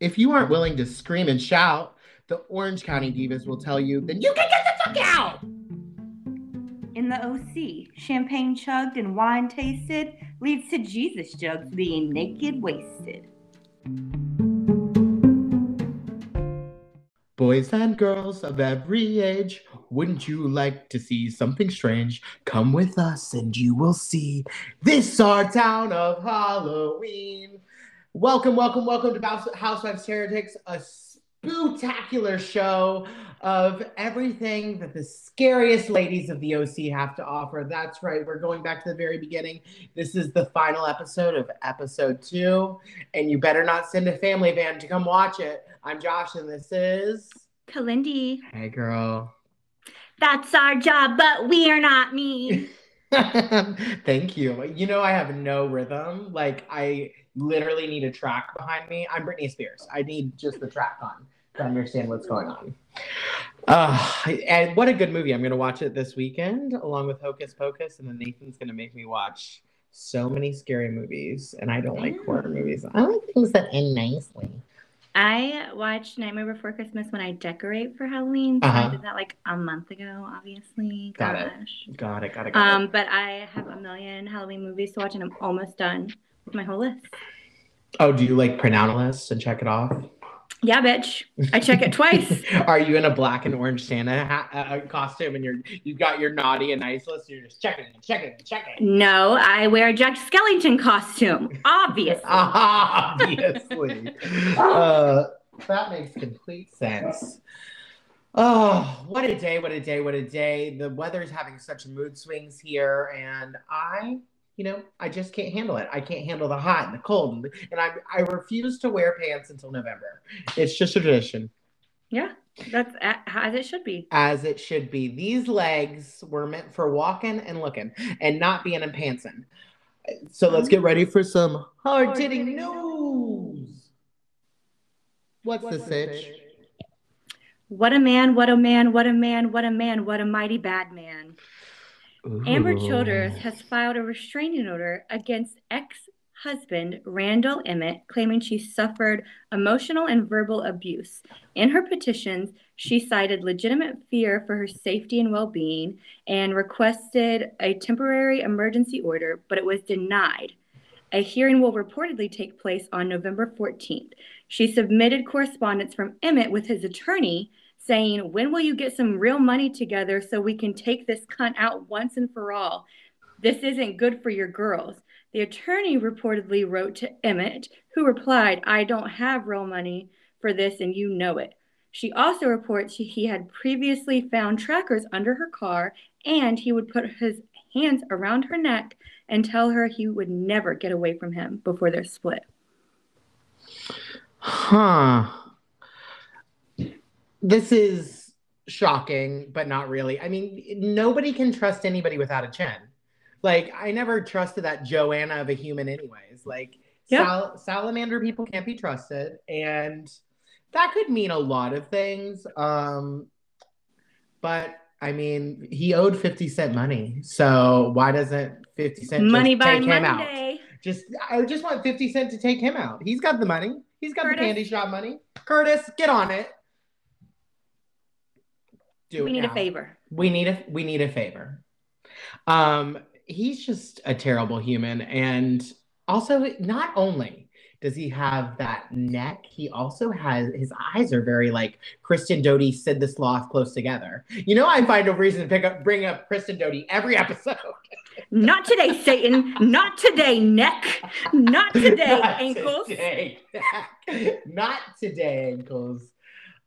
If you aren't willing to scream and shout, the Orange County Divas will tell you, then you can get the fuck out! In the OC, champagne chugged and wine tasted leads to Jesus jugs being naked wasted. Boys and girls of every age, wouldn't you like to see something strange? Come with us and you will see this our town of Halloween. Welcome, welcome, welcome to Housewives Heretics, a spooktacular show of everything that the scariest ladies of the OC have to offer. That's right, we're going back to the very beginning. This is the final episode of episode 2, and you better not send a family van to come watch it. I'm Josh, and this is... Kalindi. Hey, girl. That's our job, but we are not mean. Thank you. You know, I have no rhythm. Like, I literally need a track behind me. I'm Britney Spears. I need just the track on to understand what's going on. And what a good movie. I'm going to watch it this weekend, along with Hocus Pocus, and then Nathan's going to make me watch so many scary movies, and I don't like horror movies. I like things that end nicely. I watched Nightmare Before Christmas when I decorate for Halloween. So I did that like a month ago, obviously. Got it. But I have a million Halloween movies to watch, and I'm almost done with my whole list. Oh, do you like print out a list and check it off? Yeah, bitch. I check it twice. Are you in a black and orange Santa costume, and you've got your naughty and nice list, and you're just checking it, checking it, checking it? No, I wear a Jack Skellington costume, obviously. Obviously. That makes complete sense. Oh, what a day, what a day, what a day. The weather's having such mood swings here, and I just can't handle it. I can't handle the hot and the cold. And I refuse to wear pants until November. It's just a tradition. Yeah, that's as it should be. As it should be. These legs were meant for walking and looking and not being in pantsing. So let's get ready for some hard-hitting news. What's the sitch? What a man, what a man, what a man, what a man, what a mighty bad man. Ooh. Amber Childers has filed a restraining order against ex-husband Randall Emmett, claiming she suffered emotional and verbal abuse. In her petitions, she cited legitimate fear for her safety and well-being and requested a temporary emergency order, but it was denied. A hearing will reportedly take place on November 14th. She submitted correspondence from Emmett with his attorney, saying, "When will you get some real money together so we can take this cunt out once and for all? This isn't good for your girls." The attorney reportedly wrote to Emmett, who replied, "I don't have real money for this and you know it." She also reports he had previously found trackers under her car, and he would put his hands around her neck and tell her he would never get away from him before their split. Huh. This is shocking, but not really. I mean, nobody can trust anybody without a chin. Like, I never trusted that Joanna of a human anyways. Like, yeah. Salamander people can't be trusted. And that could mean a lot of things. But, I mean, he owed 50 Cent money. So why doesn't 50 Cent money just take him out? I just want 50 Cent to take him out. He's got the money. He's got the candy shop money. Curtis, get on it. We need a favor. He's just a terrible human. And also, not only does he have that neck, he also has, his eyes are very like Kristen Doty, Sid the Sloth, close together. You know, I find a reason to bring up Kristen Doty every episode. Not today, Satan. Not today, neck. Not today, ankles. Not today, ankles.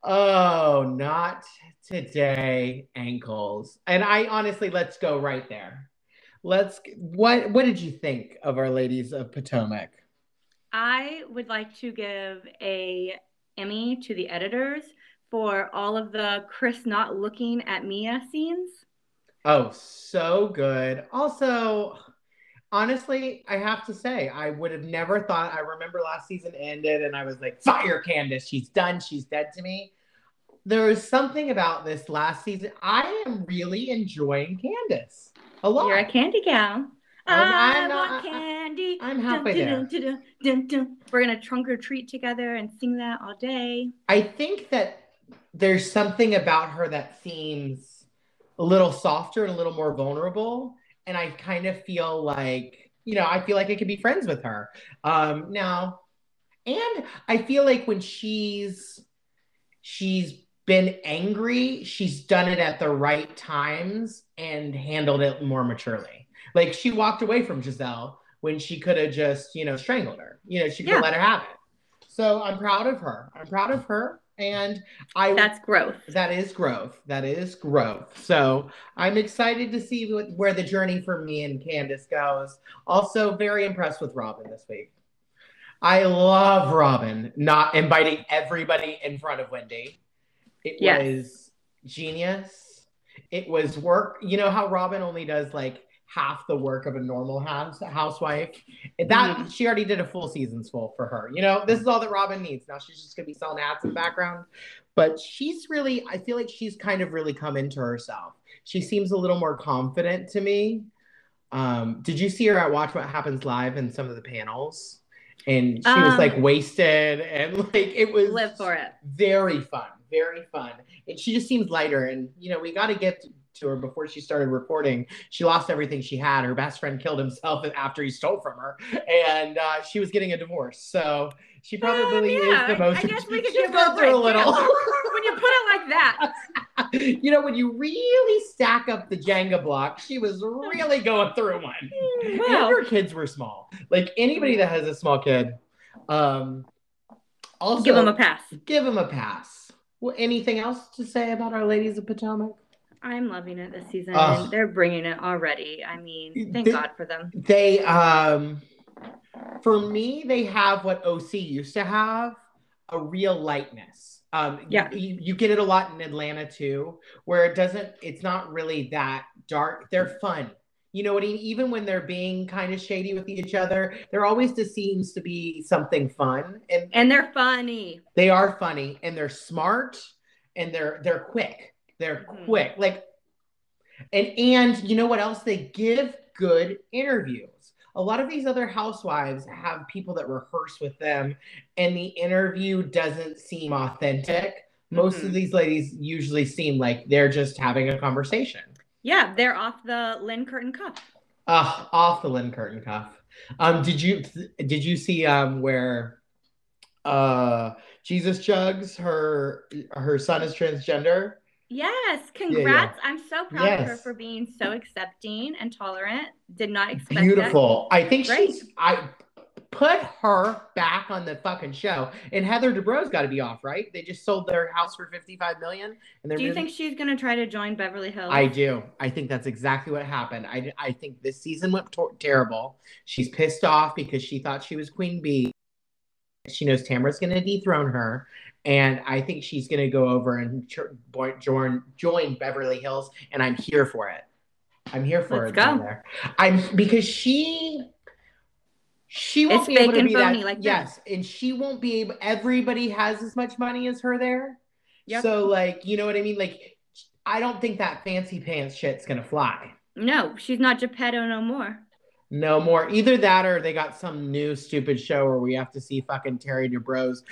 Oh, not today, ankles. And I honestly, let's go right there. What did you think of Our Ladies of Potomac? I would like to give a Emmy to the editors for all of the Chris not looking at Mia scenes. Oh, so good. Also, honestly, I have to say, I would have never thought, I remember last season ended and I was like, fire Candace, she's done, she's dead to me. There is something about this last season. I am really enjoying Candace a lot. You're a candy gal. I want candy. I'm halfway there. We're going to trunk or treat together and sing that all day. I think that there's something about her that seems a little softer and a little more vulnerable. And I kind of feel like, you know, I feel like I could be friends with her now. And I feel like when she's been angry, she's done it at the right times and handled it more maturely. Like, she walked away from Giselle when she could have just, you know, strangled her. You know, she could have let her have it. So I'm proud of her. I'm proud of her. And that's growth. That is growth. That is growth. So I'm excited to see where the journey for me and Candace goes. Also very impressed with Robin this week. I love Robin not inviting everybody in front of Wendy. It was genius. It was work. You know how Robin only does like half the work of a normal housewife? She already did a full season's full for her. You know, this is all that Robin needs. Now she's just going to be selling ads in the background. But she's really, I feel like she's kind of really come into herself. She seems a little more confident to me. Did you see her at Watch What Happens Live in some of the panels? And she was like wasted and like it was live for it. Very fun. Very fun. And she just seems lighter. And, you know, we got to get to her before she started recording. She lost everything she had. Her best friend killed himself after he stole from her. And she was getting a divorce. So she probably is the most. I guess we could just go through a little. When you put it like that. You know, when you really stack up the Jenga block, she was really going through one. Wow. Her kids were small. Like anybody that has a small kid. Also, give them a pass. Give them a pass. Well, anything else to say about Our Ladies of Potomac? I'm loving it this season. They're bringing it already. I mean, thank God for them. They, for me, they have what OC used to have, a real lightness. You get it a lot in Atlanta too, where it's not really that dark. They're fun. You know what I mean? Even when they're being kind of shady with each other, there always just seems to be something fun. And they're funny. They are funny and they're smart and they're quick. They're quick. Like, and you know what else? They give good interviews. A lot of these other housewives have people that rehearse with them and the interview doesn't seem authentic. Most of these ladies usually seem like they're just having a conversation. Yeah, they're off the Lynn Curtin cuff. Off the Lynn Curtin cuff. Did you see where Jesus Jugs, her son is transgender? Yes, congrats. Yeah. I'm so proud of her for being so accepting and tolerant. Did not expect Beautiful. That. I think I put her back on the fucking show. And Heather Dubrow's got to be off, right? They just sold their house for $55 million. And do you think she's going to try to join Beverly Hills? I do. I think that's exactly what happened. I think this season went terrible. She's pissed off because she thought she was Queen Bee. She knows Tamara's going to dethrone her. And I think she's going to go over and join Beverly Hills. And I'm here for it. I'm here for it. Let's go. There. Because she won't be able to be that. Like that. And she won't be able, everybody has as much money as her there. Yep. So like, you know what I mean? Like, I don't think that fancy pants shit's going to fly. No, she's not Geppetto no more. No more. Either that or they got some new stupid show where we have to see fucking Terry Dubrow's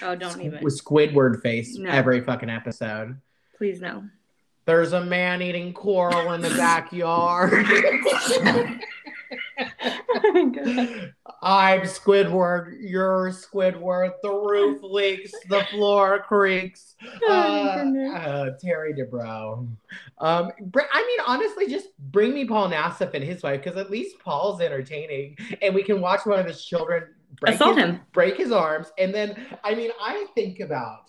with Squidward face every fucking episode. Please no. There's a man eating coral in the backyard. Oh God. I'm Squidward. You're Squidward. The roof leaks. The floor creaks. Terry Dubrow. I mean, honestly, just bring me Paul Nassif and his wife, because at least Paul's entertaining, and we can watch one of his children break his arms, and then I mean, I think about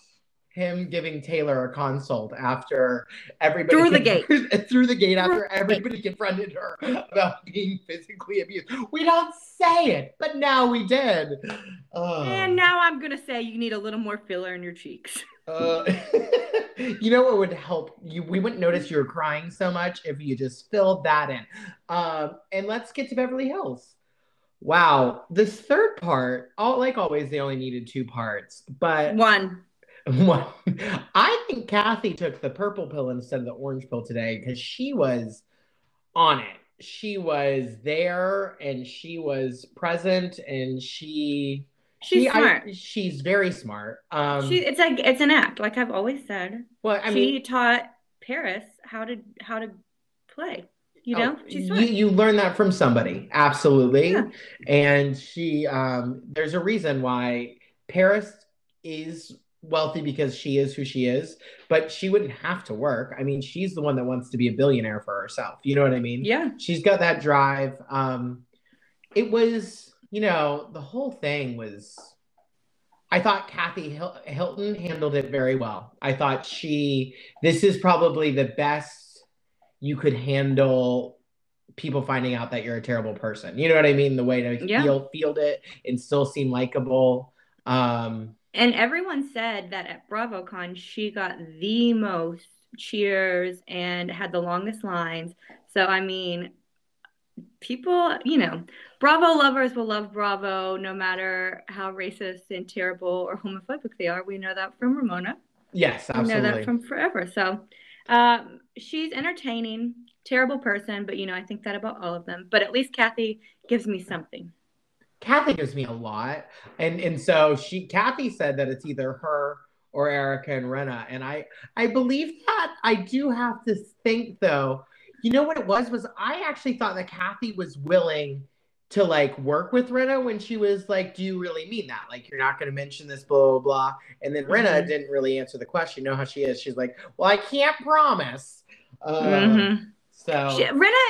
him giving Taylor a consult after everybody through the gate after everybody confronted her about being physically abused. We don't say it, but now we did. And now I'm going to say you need a little more filler in your cheeks. You know what would help? We wouldn't notice you were crying so much if you just filled that in. And let's get to Beverly Hills. Wow. This third part, like always, they only needed two parts, but one. I think Kathy took the purple pill instead of the orange pill today because she was on it. she was there and she was present and she's smart. She's very smart. It's an act, like I've always said. Well, she taught Paris how to play. You know, she's smart. You learn that from somebody, absolutely. Yeah. And she, there's a reason why Paris is wealthy, because she is who she is, but she wouldn't have to work. I mean, she's the one that wants to be a billionaire for herself. You know what I mean? Yeah. She's got that drive. It was, the whole thing was, I thought Kathy Hilton handled it very well. I thought this is probably the best you could handle people finding out that you're a terrible person. You know what I mean? The way to field it and still seem likable. And everyone said that at BravoCon, she got the most cheers and had the longest lines. So, I mean, people, Bravo lovers will love Bravo no matter how racist and terrible or homophobic they are. We know that from Ramona. Yes, absolutely. We know that from forever. So, she's entertaining, terrible person, but, I think that about all of them. But at least Kathy gives me something. Kathy gives me a lot. And so Kathy said that it's either her or Erica and Renna. And I believe that. I do have to think, though, what it was I actually thought that Kathy was willing to work with Renna when she was like, do you really mean that? Like, you're not going to mention this, blah, blah, blah. And then Renna didn't really answer the question. You know how she is. She's like, well, I can't promise. So Renna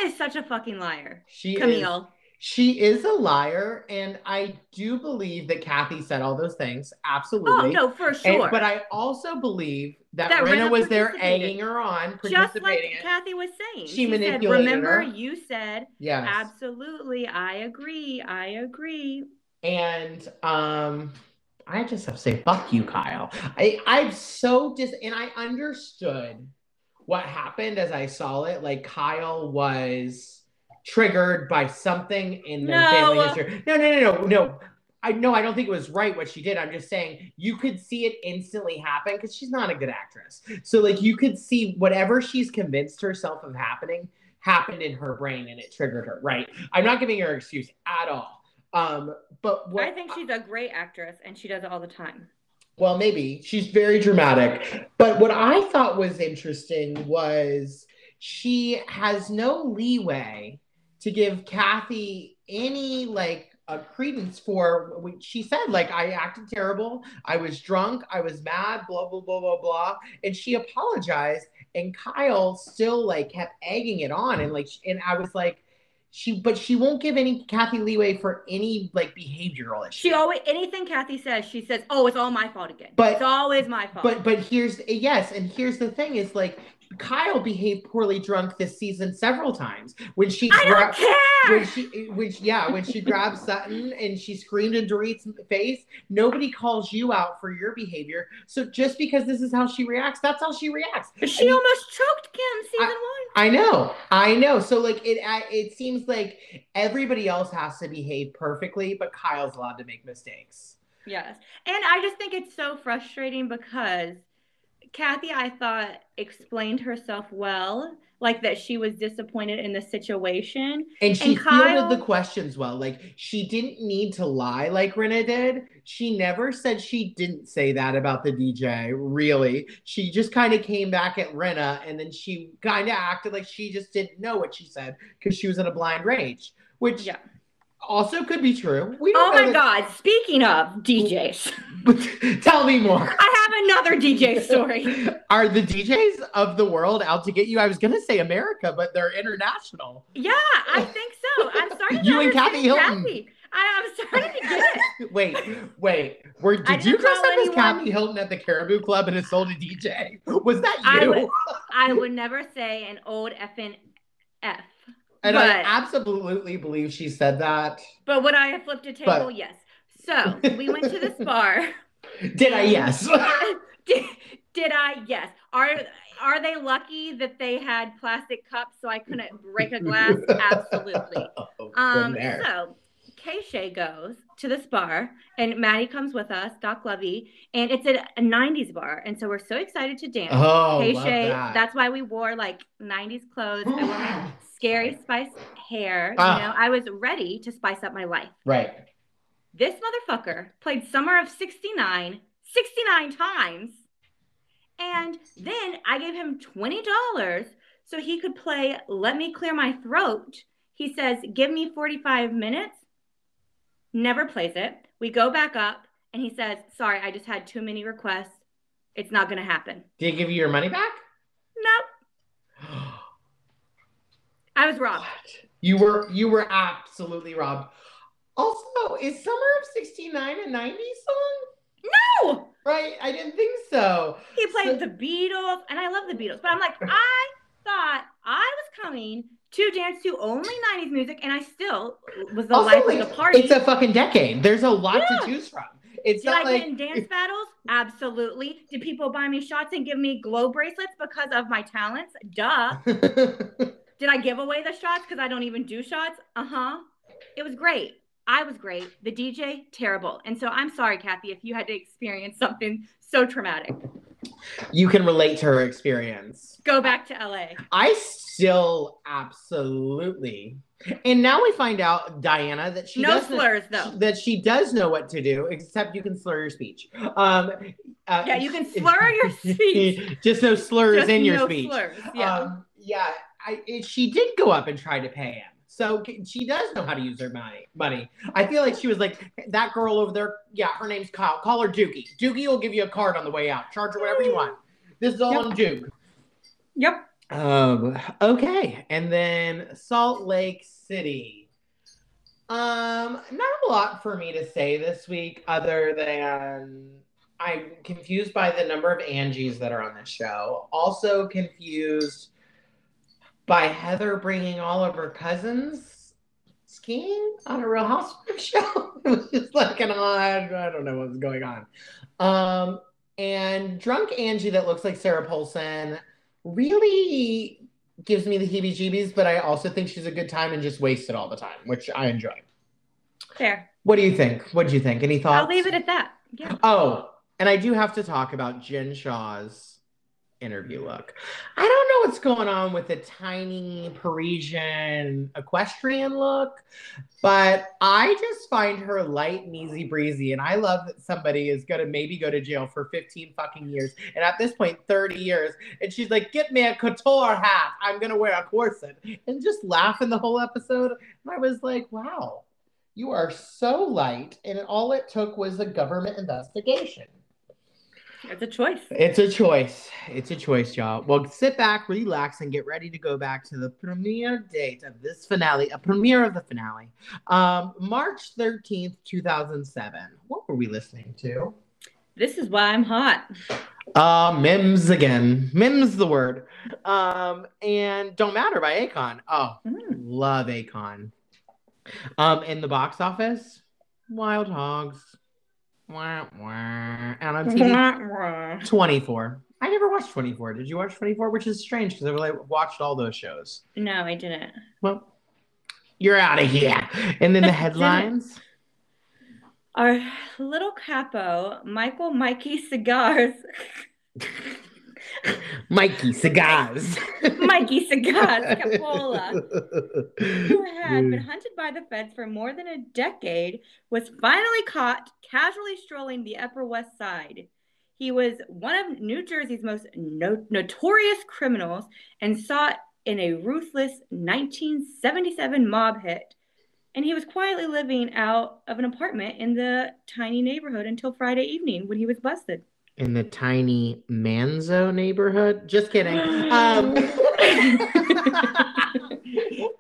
is such a fucking liar. Camille. She is a liar, and I do believe that Kathy said all those things. Absolutely. Oh, no, for sure. But I also believe that Renna was there egging her on, participating. Just like Kathy was saying. She manipulated her. Remember, you said, yes. Absolutely, I agree. And I just have to say, fuck you, Kyle. And I understood what happened as I saw it. Like, Kyle was triggered by something in their family history. No. I don't think it was right what she did. I'm just saying you could see it instantly happen because she's not a good actress. So you could see whatever she's convinced herself of happening happened in her brain and it triggered her. Right. I'm not giving her an excuse at all. I think she's a great actress and she does it all the time. Well, maybe she's very dramatic. But what I thought was interesting was she has no leeway to give Kathy any credence for what she said. I acted terrible. I was drunk. I was mad, blah, blah, blah, blah, blah. And she apologized. And Kyle still kept egging it on. And I was like, she won't give any Kathy leeway for any behavioral issue. She always, anything Kathy says, she says, oh, it's all my fault again. But it's always my fault. But here's the thing is Kyle behaved poorly drunk this season several times when she grabbed Sutton and she screamed in Dorit's face. Nobody calls you out for your behavior. So just because this is how she reacts, that's how she reacts. She almost choked Kim season one. I know. So it seems like everybody else has to behave perfectly, but Kyle's allowed to make mistakes. Yes, and I just think it's so frustrating because Kathy, I thought, explained herself well, that she was disappointed in the situation. And she fielded the questions well. She didn't need to lie like Renna did. She never said she didn't say that about the DJ, really. She just kind of came back at Renna, and then she kind of acted like she just didn't know what she said because she was in a blind rage, which also could be true. We don't know God. Speaking of DJs. Tell me more. Another DJ story. Are the DJs of the world out to get you? I was going to say America, but they're international. Yeah, I think so. I'm starting to you and Kathy Hilton. I'm starting to get it. Wait. Did you dress up as Kathy Hilton at the Caribou Club and sold a DJ? Was that you? I would never say an old effing F. And I absolutely believe she said that. But would I have flipped a table? Yes. So we went to this bar. Did I? Yes. did I? Yes. Are they lucky that they had plastic cups so I couldn't break a glass? Absolutely. So Kayshay goes to this bar and Maddie comes with us, Doc Lovey, and it's a 90s bar. And so we're so excited to dance. Oh, Kayshay, that's why we wore 90s clothes. I wore my Scary Spice hair. You know, I was ready to spice up my life. Right. This motherfucker played Summer of 69 69 times. And then I gave him $20 so he could play Let Me Clear My Throat. He says, give me 45 minutes. Never plays it. We go back up and he says, sorry, I just had too many requests. It's not going to happen. Did he give you your money back? Nope. I was robbed. What? You were absolutely robbed. Also, is Summer of 69 a 90s song? No! Right? I didn't think so. He played the Beatles, and I love the Beatles. But I'm like, I thought I was coming to dance to only 90s music, and I still was the life of the party. It's a fucking decade. There's a lot to choose from. It's Did I get in dance battles? Absolutely. Did people buy me shots and give me glow bracelets because of my talents? Duh. Did I give away the shots because I don't even do shots? Uh-huh. It was great. I was great. The DJ, terrible. And so I'm sorry, Kathy, if you had to experience something so traumatic. You can relate to her experience. Go back to LA. I still absolutely. And now we find out, Diana, that she does slurs though. That she does know what to do, except you can slur your speech. Yeah, you can slur your speech. Just no slurs just in your speech. Slurs, yeah. She did go up and try to pay him. So she does know how to use her money. I feel like she was like, that girl over there, yeah, her name's Kyle. Call her Dookie. Dookie will give you a card on the way out. Charge her whatever you want. This is all on Duke. Yep. Okay. And then Salt Lake City. Not a lot for me to say this week other than I'm confused by the number of Angies that are on this show. Also confused by Heather bringing all of her cousins skiing on a Real Housewives show. It was just like an odd, I don't know what's going on. And drunk Angie that looks like Sarah Paulson really gives me the heebie-jeebies, but I also think she's a good time and just wasted all the time, which I enjoy. Fair. What do you think? What do you think? Any thoughts? I'll leave it at that. Yeah. Oh, and I do have to talk about Jen Shaw's interview look. I don't know what's going on with the tiny Parisian equestrian look, but I just find her light and easy breezy, and I love that somebody is going to maybe go to jail for 15 fucking years, and at this point 30 years, and she's like, get me a couture hat, I'm going to wear a corset, and just laughing the whole episode. And I was like, wow, you are so light, and all it took was a government investigation. It's a choice. It's a choice. It's a choice, y'all. Well, sit back, relax, and get ready to go back to the premiere date of this finale, a premiere of the finale, March 13th, 2007. What were we listening to? This Is Why I'm Hot. Mims again. Mims the word. And Don't Matter by Akon. Oh, love Akon. In the box office, Wild Hogs. And on TV, 24. I never watched 24. Did you watch 24? Which is strange because I really watched all those shows. No, I didn't. Well, you're out of here. And then the headlines. Our little capo, Michael Mikey Cigars. Mikey Cigars. Mikey Cigars, Capola, who had been hunted by the feds for more than a decade, was finally caught casually strolling the Upper West Side. He was one of New Jersey's most notorious criminals and sought in a ruthless 1977 mob hit. And he was quietly living out of an apartment in the tiny neighborhood until Friday evening when he was busted. In the tiny Manzo neighborhood? Just kidding.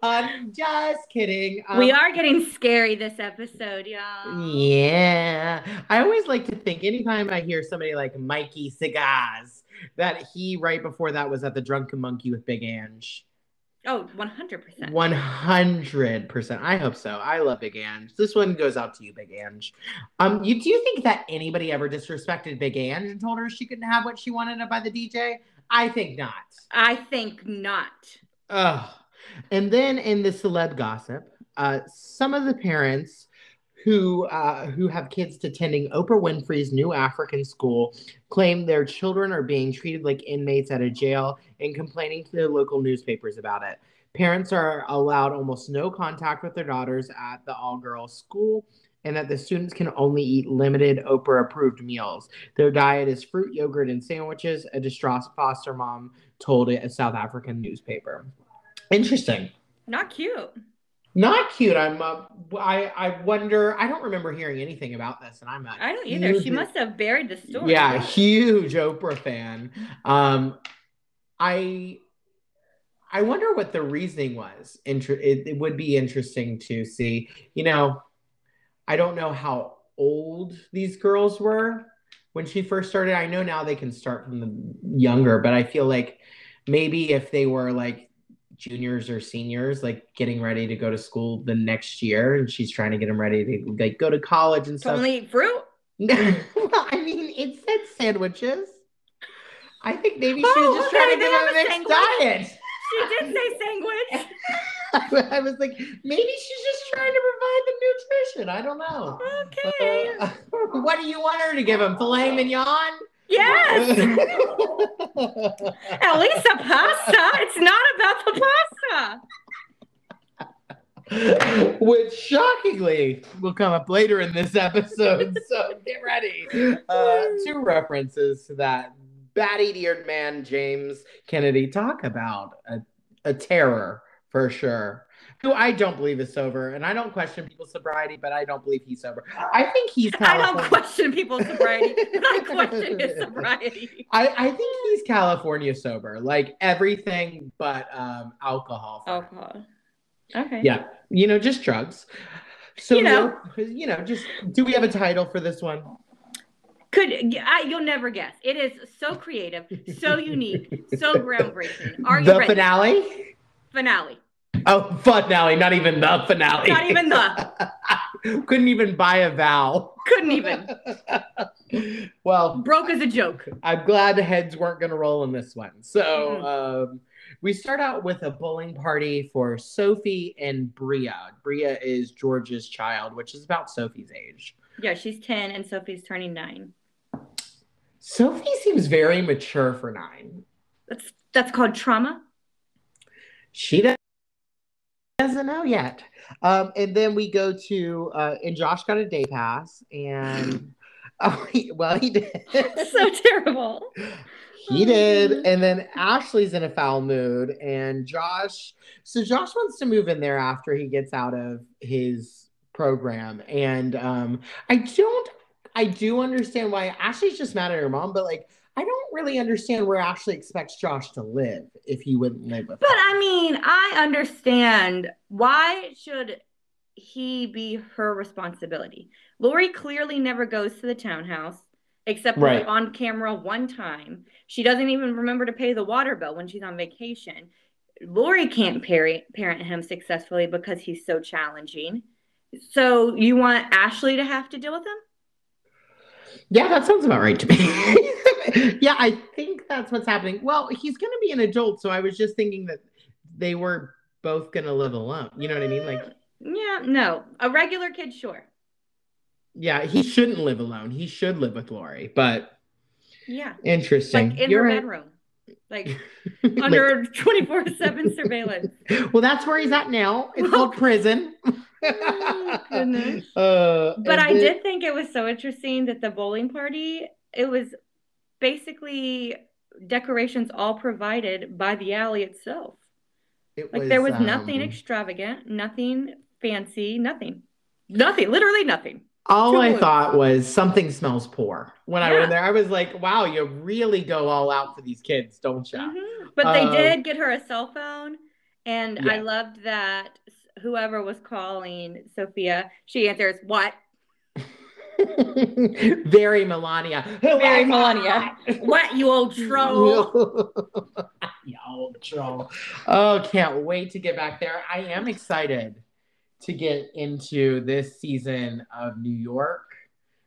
I'm just kidding. We are getting scary this episode, y'all. Yeah. I always like to think anytime I hear somebody like Mikey Cigars, that he right before that was at the Drunken Monkey with Big Ange. Oh, 100%. 100%. I hope so. I love Big Ange. This one goes out to you, Big Ange. Do you think that anybody ever disrespected Big Ange and told her she couldn't have what she wanted by the DJ? I think not. I think not. Oh. And then in the celeb gossip, some of the parents who have kids attending Oprah Winfrey's New African School claim their children are being treated like inmates at a jail and complaining to the local newspapers about it. Parents are allowed almost no contact with their daughters at the all-girls school, and that the students can only eat limited Oprah-approved meals. Their diet is fruit, yogurt, and sandwiches, a distraught foster mom told a South African newspaper. Interesting. Not cute. Not cute. I wonder. I don't remember hearing anything about this, and I'm not. I don't either. She must have buried the story. Yeah, huge Oprah fan. I wonder what the reasoning was. It would be interesting to see. You know, I don't know how old these girls were when she first started. I know now they can start from the younger, but I feel like maybe if they were like juniors or seniors, like getting ready to go to school the next year, and she's trying to get them ready to like go to college and stuff. Only eat fruit? Well, I mean, it said sandwiches. I think maybe she was just trying to get on the next diet. She did say sandwich. I was like, maybe she's just trying to provide the nutrition. I don't know. Okay. What do you want her to give him? Filet mignon? Yes. At least a pasta. It's not about the pasta. Which shockingly will come up later in this episode. So get ready. Two references to that bat-eared man, James Kennedy. Talk about a terror for sure. Who I don't believe is sober, and I don't question people's sobriety, but I don't believe he's sober. I think he's California. I don't question people's sobriety. I question his sobriety. I think he's California sober, like everything but alcohol. Alcohol. Okay. Yeah. You know, just drugs. So, you know, just do we have a title for this one? You'll never guess. It is so creative, so unique, so groundbreaking. Are you ready? The finale? Finale. Oh, finale, not even the finale. Not even the. Couldn't even buy a vowel. Couldn't even. Well. Broke as a joke. I'm glad the heads weren't going to roll in this one. So we start out with a bowling party for Sophie and Bria. Bria is George's child, which is about Sophie's age. Yeah, she's 10 and Sophie's turning 9. Sophie seems very mature for 9. That's called trauma? She doesn't know yet. And then we go to, and Josh got a day pass, and he did. So terrible. He did. And then Ashley's in a foul mood, and Josh wants to move in there after he gets out of his program. And I do understand why Ashley's just mad at her mom, but like, I don't really understand where Ashley expects Josh to live if he wouldn't live with her. But I mean, I understand. Why should he be her responsibility? Lori clearly never goes to the townhouse except for on camera one time. She doesn't even remember to pay the water bill when she's on vacation. Lori can't parent him successfully because he's so challenging. So you want Ashley to have to deal with him? Yeah, that sounds about right to me. Yeah, I think that's what's happening. Well, he's going to be an adult, so I was just thinking that they were both going to live alone. You know what I mean? Like, yeah, no. A regular kid, sure. Yeah, he shouldn't live alone. He should live with Lori, but yeah. Interesting. Like in your bedroom. Like under 24/7 surveillance. Well, that's where he's at now. It's called prison. Oh, goodness. But I did think it was so interesting that the bowling party, it was basically decorations all provided by the alley itself. There was nothing extravagant, nothing fancy, nothing. Nothing, literally nothing. All I thought was something smells poor. When I went there, I was like, wow, you really go all out for these kids, don't you? Mm-hmm. But they did get her a cell phone, and I loved that whoever was calling Sophia, she answers, what? Very Melania. Very Melania. What, you old troll? You old troll. Oh, can't wait to get back there. I am excited to get into this season of New York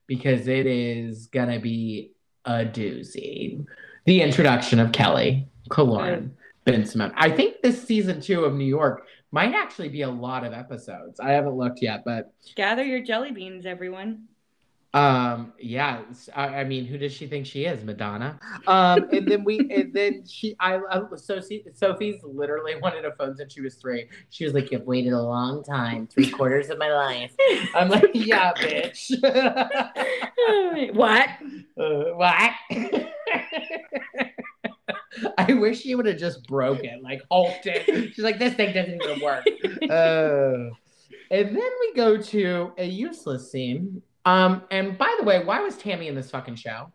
because it is going to be a doozy. The introduction of Kelly, Kaloran, Ben Simone. I think this season 2 of New York might actually be a lot of episodes. I haven't looked yet, but gather your jelly beans, everyone. Yeah, I mean, who does she think she is, Madonna? And then Sophie's literally one of the phones since she was 3. She was like, "I've waited a long time, 3/4 of my life." I'm like, "Yeah, bitch." What? What? I wish she would have just broke it, like hulked it. She's like, "This thing doesn't even work." And then we go to a useless scene. And by the way, why was Tammy in this fucking show?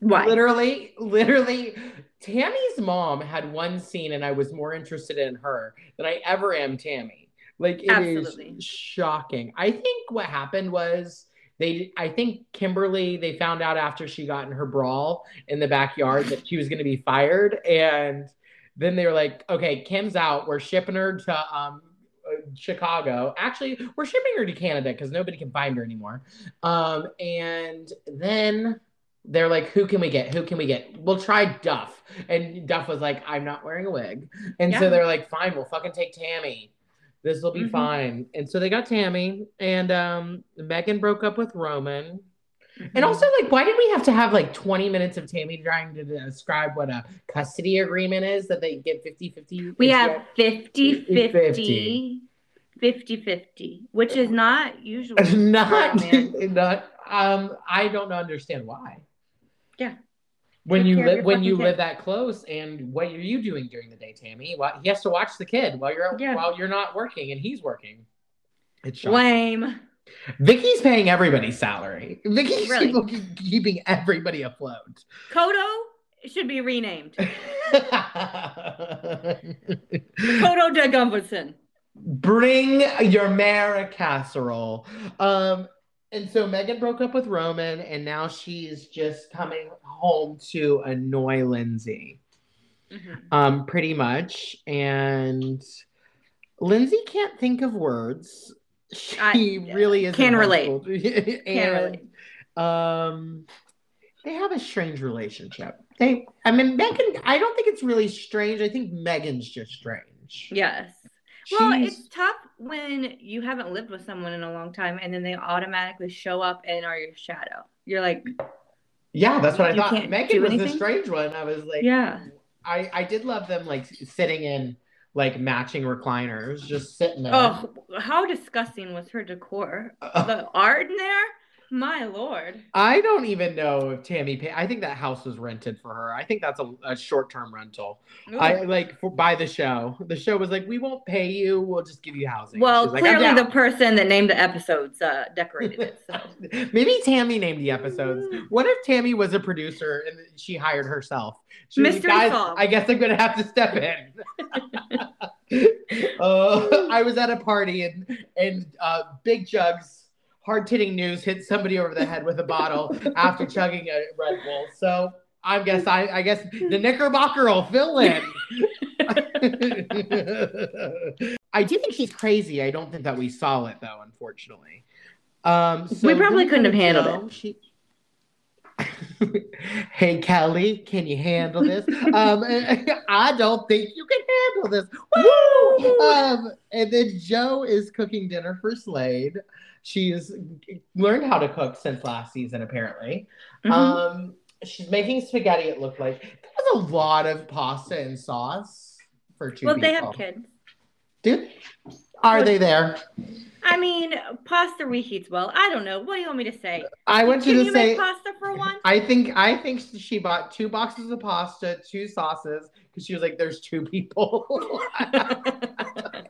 Why? Literally, Tammy's mom had one scene and I was more interested in her than I ever am Tammy. Like, it Absolutely. Is shocking. I think what happened was Kimberly, they found out after she got in her brawl in the backyard that she was going to be fired. And then they were like, okay, Kim's out. We're shipping her to, Chicago. Actually, we're shipping her to Canada because nobody can find her anymore. And then they're like, who can we get? We'll try Duff. And Duff was like, I'm not wearing a wig. And so they're like, fine, we'll fucking take Tammy. This will be fine. And so they got Tammy, and Megan broke up with Roman. And also, like, why did we have to have like 20 minutes of Tammy trying to describe what a custody agreement is, that they get 50-50? We have 50-50, which is not usual. I don't understand why. Yeah. When you live that close, and what are you doing during the day, Tammy? Well, he has to watch the kid while you're not working and he's working. It's shocking. Lame. Vicky's paying everybody's salary. Vicky's keeping everybody afloat. Kodo should be renamed. Kodo de Gumbison. Bring your Mara casserole. And so Megan broke up with Roman, and now she is just coming home to annoy Lindsay. Pretty much. And Lindsay can't think of words. She really can relate. They have a strange relationship. Megan, I don't think it's really strange. I think Megan's just strange. Yes. Well, it's tough when you haven't lived with someone in a long time, and then they automatically show up and are your shadow. You're like, yeah, that's what I thought. Megan was the strange one. I was like, yeah, I did love them like sitting in like matching recliners, just sitting there. Oh, how disgusting was her decor? The art in there? My lord. I don't even know if Tammy paid. I think that house was rented for her. I think that's a short-term rental. Ooh. By the show. The show was like, we won't pay you. We'll just give you housing. Well, clearly the person that named the episodes decorated it. So. Maybe Tammy named the episodes. What if Tammy was a producer and she hired herself? Mystery solved. I guess I'm going to have to step in. I was at a party and Big Jugs Hard-Hitting News hit somebody over the head with a bottle after chugging a Red Bull. So I guess the Knickerbocker will fill in. I do think she's crazy. I don't think that we saw it, though, unfortunately. So we probably couldn't have handled it. Hey, Kelly, can you handle this? I don't think you can handle this. Woo! And then Joe is cooking dinner for Slade. She's learned how to cook since last season, apparently. She's making spaghetti, it looked like. There was a lot of pasta and sauce for two people. Well, they have kids. Are they there? I mean, pasta reheats well. I don't know. What do you want me to say? Can you make pasta for one? I think she bought 2 boxes of pasta, 2 sauces, because she was like, "There's 2 people."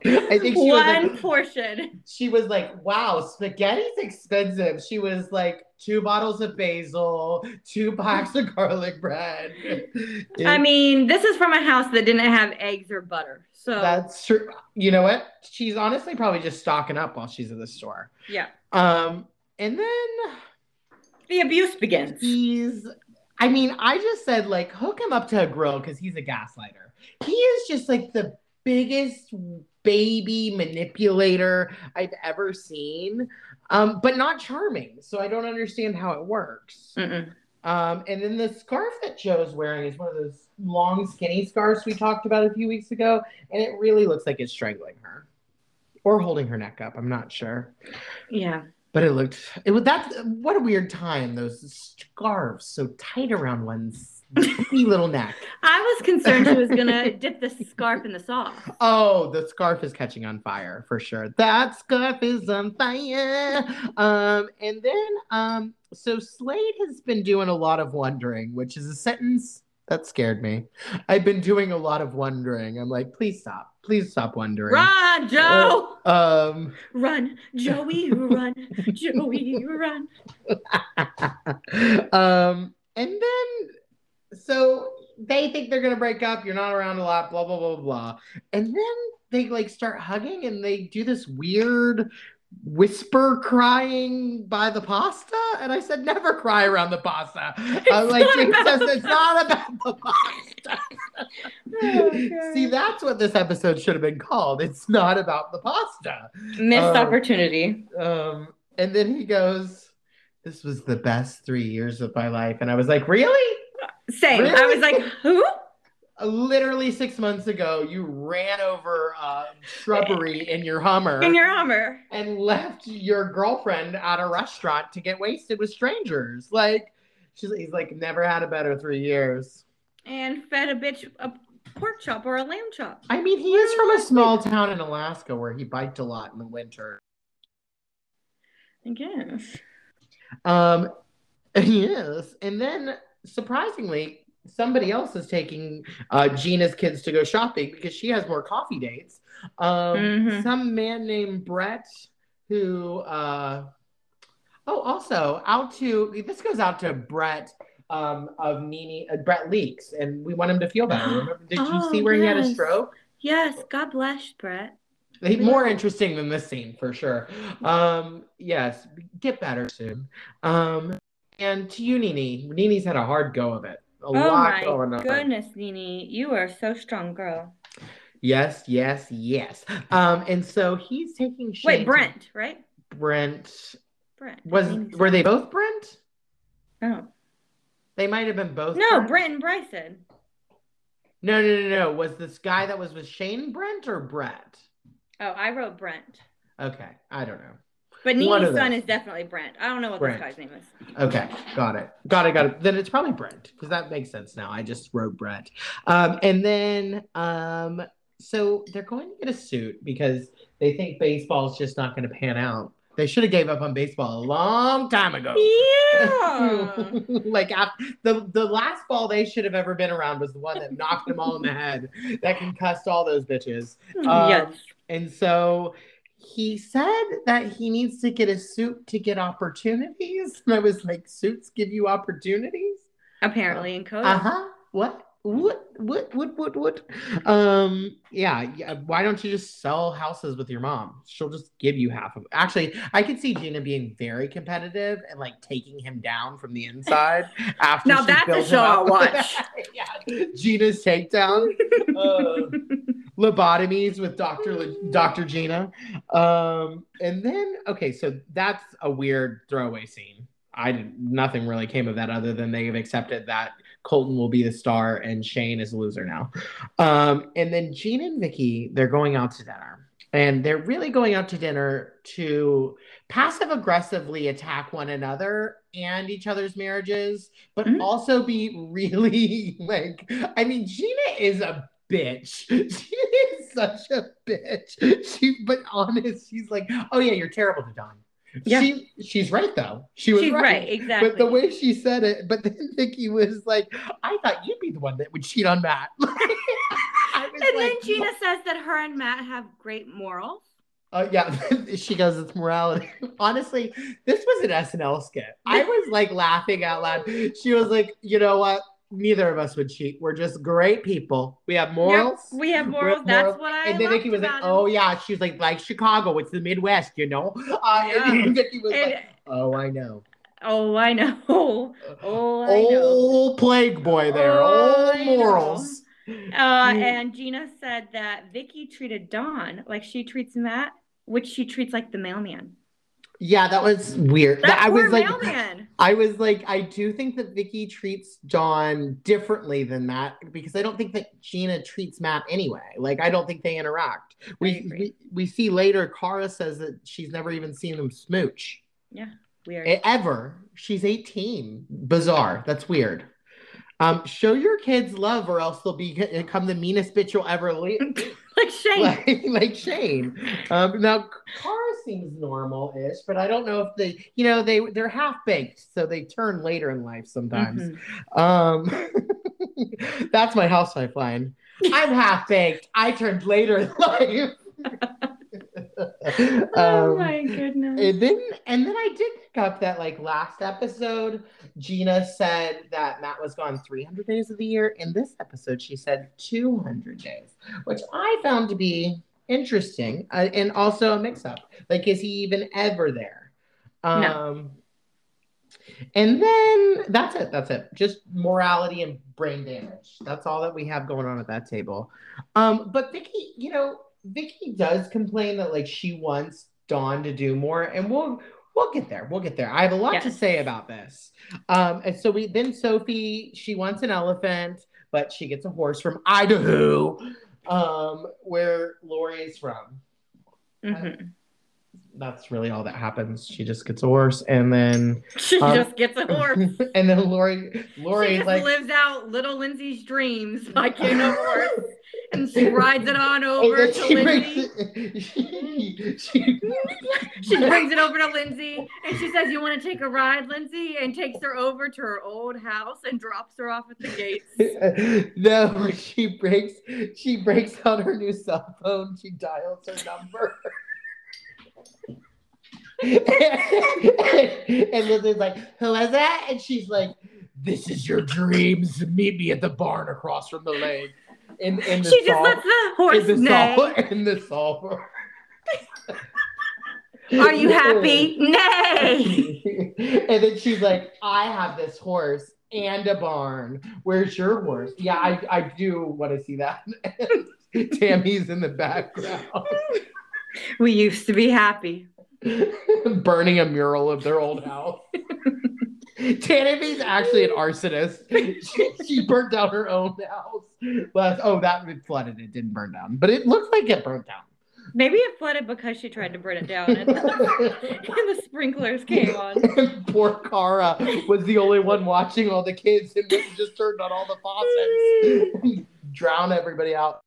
I think she portion. She was like, "Wow, spaghetti's expensive." She was like, 2 bottles of basil, 2 packs of garlic bread. I mean, this is from a house that didn't have eggs or butter. So that's true. You know what? She's honestly probably just stocking up while she's at the store. Yeah. And then the abuse begins. I just said, like, hook him up to a grill because he's a gaslighter. He is just like the biggest baby manipulator I've ever seen, but not charming. So I don't understand how it works. And then the scarf that Joe's wearing is one of those long, skinny scarves we talked about a few weeks ago, and it really looks like it's strangling her or holding her neck up. I'm not sure. Yeah. But it was what a weird time. Those scarves so tight around one's little neck. I was concerned she was going to dip the scarf in the sauce. Oh, the scarf is catching on fire for sure. That scarf is on fire. And then, so Slade has been doing a lot of wondering, which is a sentence that scared me. I've been doing a lot of wondering. I'm like, please stop. Please stop wondering. Run, Joe! Run, Joey, run. Joey, run. And then, so they think they're going to break up. You're not around a lot, blah, blah, blah, blah. And then they, start hugging, and they do this weird whisper crying by the pasta. And I said, never cry around the pasta. I was like, it's not about the pasta. Oh, see, that's what this episode should have been called. It's not about the pasta. Missed opportunity. And then he goes, this was the best 3 years of my life. And I was like, really? Same. Really? I was like, who? Literally 6 months ago, you ran over shrubbery in your Hummer. In your Hummer. And left your girlfriend at a restaurant to get wasted with strangers. Like, he's like, never had a better 3 years. And fed a bitch a pork chop or a lamb chop. I mean, he is from a small town in Alaska where he biked a lot in the winter. I guess. Yes. And then, surprisingly, somebody else is taking Gina's kids to go shopping because she has more coffee dates. Some man named Brett who, also this goes out to Brett of Nene, Brett Leakes, and we want him to feel better. Remember, did you see where he had a stroke? Yes, God bless Brett. More interesting than this scene for sure. Yes, get better soon. And to you, Nene. Nene's had a hard go of it. A lot going on. Oh my goodness, Nene. You are so strong, girl. Yes, yes, yes. And so he's taking shit. Wait, Brent, right? Brent. Were they both Brent? Oh. They might have been both. No, Brent and Bryson. No. Was this guy that was with Shane Brent or Brett? Oh, I wrote Brent. Okay. I don't know. But Nene's son is definitely Brent. I don't know what this guy's name is. Okay, got it. Then it's probably Brent, because that makes sense now. I just wrote Brent. And then, so they're going to get a suit because they think baseball's just not going to pan out. They should have gave up on baseball a long time ago. Yeah. The last ball they should have ever been around was the one that knocked them all in the head. That concussed all those bitches. Yes. And so he said that he needs to get a suit to get opportunities. And I was like, suits give you opportunities? Apparently in code. Uh-huh. What? Yeah. Why don't you just sell houses with your mom? She'll just give you half of it. Actually, I could see Gina being very competitive and taking him down from the inside. After now that's a show I'll watch. Yeah. Gina's takedown. Lobotomies with Dr. Gina. And then, okay, so that's a weird throwaway scene. Nothing really came of that other than they've accepted that Colton will be the star and Shane is a loser now. And then Gina and Vicky, they're going out to dinner. And they're really going out to dinner to passive-aggressively attack one another and each other's marriages, but also be really, Gina is a bitch. She is such a bitch. She's like, oh yeah, you're terrible to Don. Yeah. She's right though. She's right, exactly. But the way she said it, but then Vicky was like, I thought you'd be the one that would cheat on Matt. Then Gina says that her and Matt have great morals. Oh yeah, she goes, it's morality. Honestly, this was an SNL skit. I was laughing out loud. She was like, you know what? Neither of us would cheat. We're just great people. We have morals. Yep, we have morals. That's what I. And then Vicky was like, "Oh yeah," she's like Chicago. It's the Midwest, you know. And Vicky was like, "Oh, I know. Oh, I know. Oh, I know. Old plague boy there. Old morals." And Gina said that Vicky treated Dawn like she treats Matt, which she treats like the mailman. Yeah, that was weird. That poor mailman. I was like, I do think that Vicky treats Dawn differently than Matt because I don't think that Gina treats Matt anyway. I don't think they interact. We see later, Cara says that she's never even seen them smooch. Yeah, weird. Ever. She's 18. Bizarre. That's weird. Show your kids love or else they'll become the meanest bitch you'll ever leave. Like Shane. Like Shane. Now, Cara seems normal-ish, but I don't know if they, you know, they're half-baked, so they turn later in life sometimes. Mm-hmm. That's my housewife line. I'm half-baked. I turned later in life. Oh my goodness. And then I did pick up that like last episode Gina said that Matt was gone 300 days of the year. In this episode she said 200 days, which I found to be interesting and also a mix-up. Like, is he even ever there? No. And then that's it. Just morality and brain damage. That's all that we have going on at that table. But Vicky, you know, Vicky does complain that like she wants Dawn to do more, and we'll get there. We'll get there. I have a lot to say about this. And so then Sophie, she wants an elephant, but she gets a horse from Idaho, where Lori is from. Mm-hmm. That's really all that happens. She just gets a horse, and then she just gets a horse, and then Lori just like lives out little Lindsay's dreams by getting a horse. And she rides it on over to Lindsay. She brings it over to Lindsay. And she says, you want to take a ride, Lindsay? And takes her over to her old house and drops her off at the gates. No, she breaks out her new cell phone. She dials her number. And Lindsay's like, who is that? And she's like, this is your dreams. Meet me at the barn across from the lake. In the she just lets the horse neigh. In the solver. Are you happy? Nay. And then she's like, I have this horse and a barn. Where's your horse? Yeah, I do want to see that. Tammy's in the background. We used to be happy. Burning a mural of their old house. Tammy's actually an arsonist. She burnt down her own house. That flooded. It didn't burn down, but it looked like it burnt down. Maybe it flooded because she tried to burn it down, and the sprinklers came on. Poor Cara was the only one watching all the kids, and just turned on all the faucets, drown everybody out.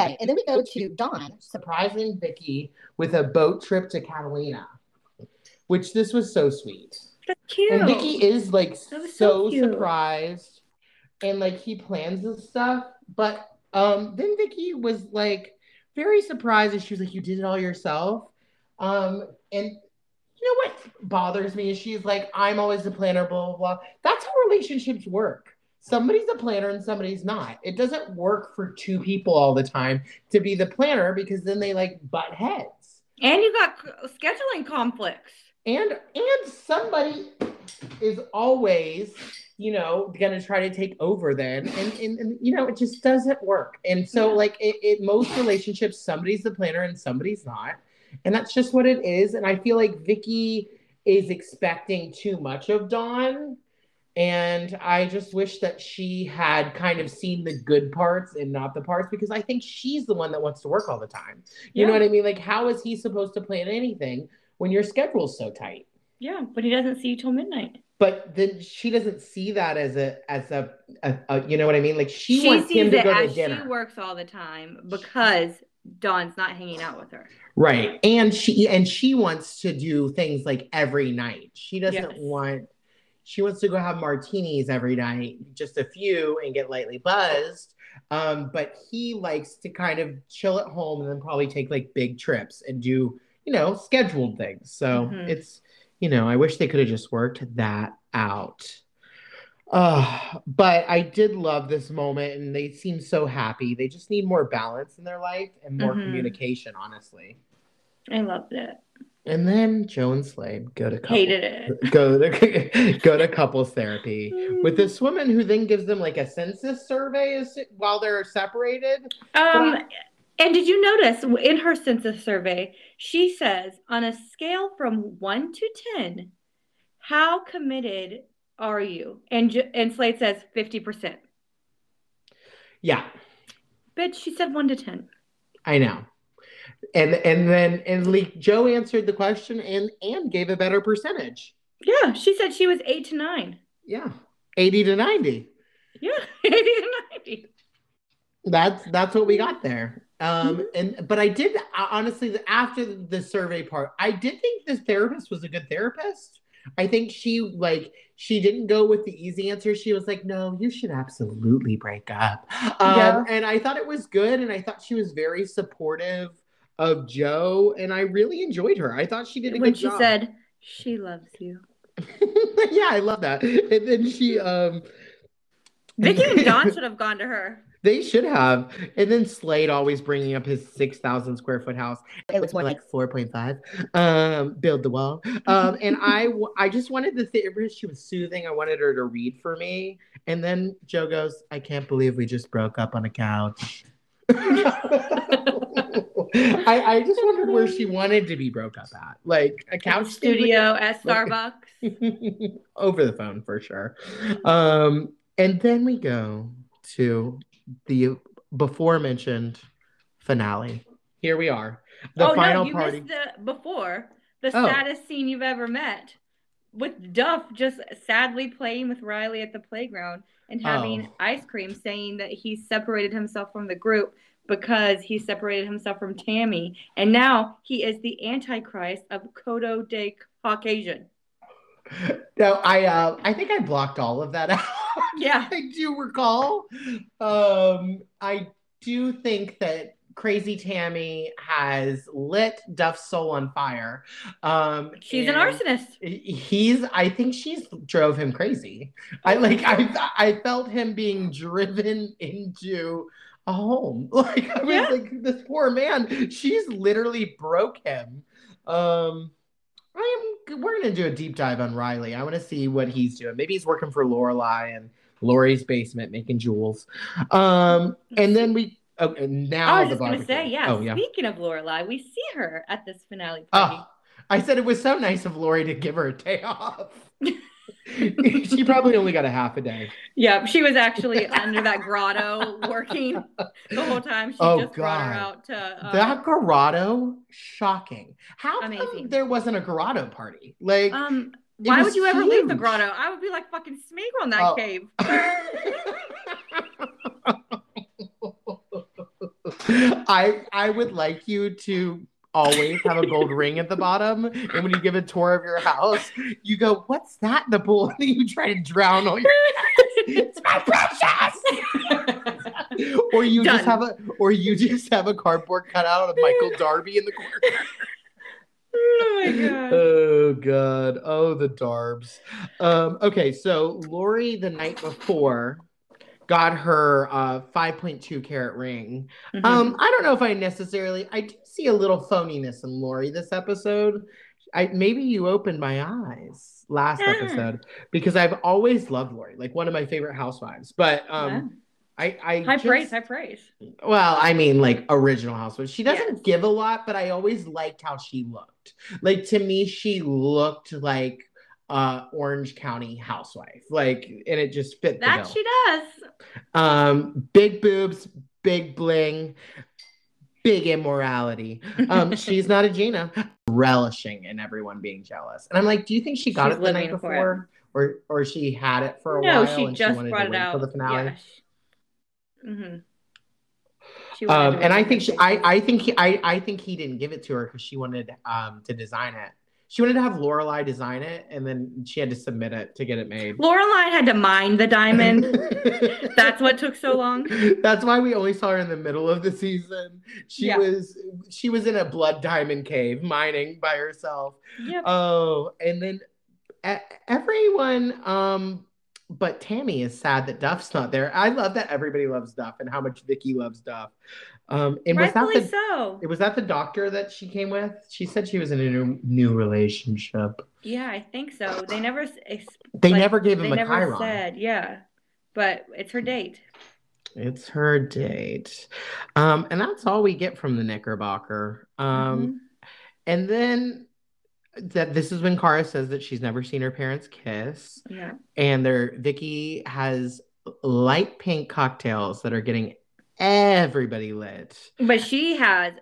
Okay, and then we go to Dawn surprising Vicky with a boat trip to Catalina. Which this was so sweet. That's cute. And Vicky is like so surprised, and like he plans this stuff. But then Vicky was like very surprised, and she was like, "You did it all yourself." And you know what bothers me is she's like, "I'm always the planner." Blah blah blah. That's how relationships work. Somebody's a planner and somebody's not. It doesn't work for two people all the time to be the planner, because then they like butt heads. And you got scheduling conflicts. And somebody is always, you know, going to try to take over then. And you know, it just doesn't work. And so, like, most relationships, somebody's the planner and somebody's not. And that's just what it is. And I feel like Vicky is expecting too much of Dawn. And I just wish that she had kind of seen the good parts and not the parts, because I think she's the one that wants to work all the time. You know what I mean? Like, how is he supposed to plan anything when your schedule's so tight? Yeah, but he doesn't see you till midnight. But then she doesn't see that as a you know what I mean? Like she wants him to go to dinner. She works all the time because Dawn's not hanging out with her. Right, and she wants to do things like every night. She doesn't want. She wants to go have martinis every night, just a few, and get lightly buzzed. But he likes to kind of chill at home and then probably take like big trips and do, you know, scheduled things. So it's, you know, I wish they could have just worked that out. But I did love this moment, and they seem so happy. They just need more balance in their life and more communication, honestly. I loved it. And then Joe and Slade go to couples therapy with this woman who then gives them like a census survey while they're separated. And did you notice in her census survey, she says, on a scale from 1 to 10, how committed are you? And Slade says 50%. Yeah. Bitch, she said 1 to 10. I know. And then Joe answered the question and gave a better percentage. Yeah, she said she was 8 to 9. Yeah, 80 to 90. Yeah, 80 to 90. That's what we got there. But I did honestly, after the survey part, I did think this therapist was a good therapist. I think she didn't go with the easy answer. She was like, no, you should absolutely break up. Yeah. And I thought it was good. And I thought she was very supportive of Joe. And I really enjoyed her. I thought she did a good job. When she said, she loves you. Yeah, I love that. And then she... Vicky and Don should have gone to her. They should have. And then Slade always bringing up his 6,000 square foot house. It was more like 4.5. Build the wall. And I just wanted the therapist. She was soothing. I wanted her to read for me. And then Joe goes, I can't believe we just broke up on a couch. I just wondered where she wanted to be broke up at. Like a couch studio at Starbucks. Over the phone for sure. And then we go to the before mentioned finale. Here we are. The final party. Saddest scene you've ever met, with Duff just sadly playing with Riley at the playground and having ice cream, saying that he separated himself from the group because he separated himself from Tammy. And now he is the Antichrist of Coto de Caucasian. No, I think I blocked all of that out. Yeah. I do recall. I do think that Crazy Tammy has lit Duff's soul on fire. She's an arsonist. I think she drove him crazy. I felt him being driven into a home. This poor man, she's literally broke him. We're going to do a deep dive on Riley. I want to see what he's doing. Maybe he's working for Lorelai and Lori's basement making jewels. And then I was just going to say, speaking of Lorelai, we see her at this finale party. I said it was so nice of Lori to give her a day off. She probably only got a half a day. Yeah, she was actually under that grotto working the whole time. She brought her out to... that grotto, shocking. How amazing. Come there wasn't a grotto party? Like, why would you ever leave the grotto? I would be like fucking Smeagol in that cave. I would like you to... always have a gold ring at the bottom, and when you give a tour of your house, you go, what's that in the pool? And you try to drown all your it's my precious. Or you Done. Just have a cardboard cutout of Michael Darby in the corner. Oh my god. Oh god. Oh, the Darbs. Okay, so Lori the night before got her 5.2 carat ring. Mm-hmm. I don't know if I do see a little phoniness in Lori this episode. Maybe you opened my eyes last episode, because I've always loved Lori, like one of my favorite housewives. But high praise. Well, I mean, like original housewives. She doesn't give a lot, but I always liked how she looked. Like to me, she looked like Orange County housewife, and it just fit that she does. Big boobs, big bling, big immorality. She's not a Gina, relishing in everyone being jealous. And I'm like, do you think she got it the night before, or she had it for a while? No, she just brought it out for the finale. Yeah. Mm-hmm. And I think he didn't give it to her because she wanted to design it. She wanted to have Lorelai design it, and then she had to submit it to get it made. Lorelai had to mine the diamond. That's what took so long. That's why we only saw her in the middle of the season. She was in a blood diamond cave mining by herself. Yep. Oh, and then everyone but Tammy is sad that Duff's not there. I love that everybody loves Duff and how much Vicky loves Duff. And it was that the doctor that she came with? She said she was in a new relationship. Yeah, I think so. They never never gave him a Chiron. Said, yeah, but it's her date. It's her date. And that's all we get from the Knickerbocker. And then this is when Kara says that she's never seen her parents kiss. Yeah. And Vicky has light pink cocktails that are getting everybody lit, but she has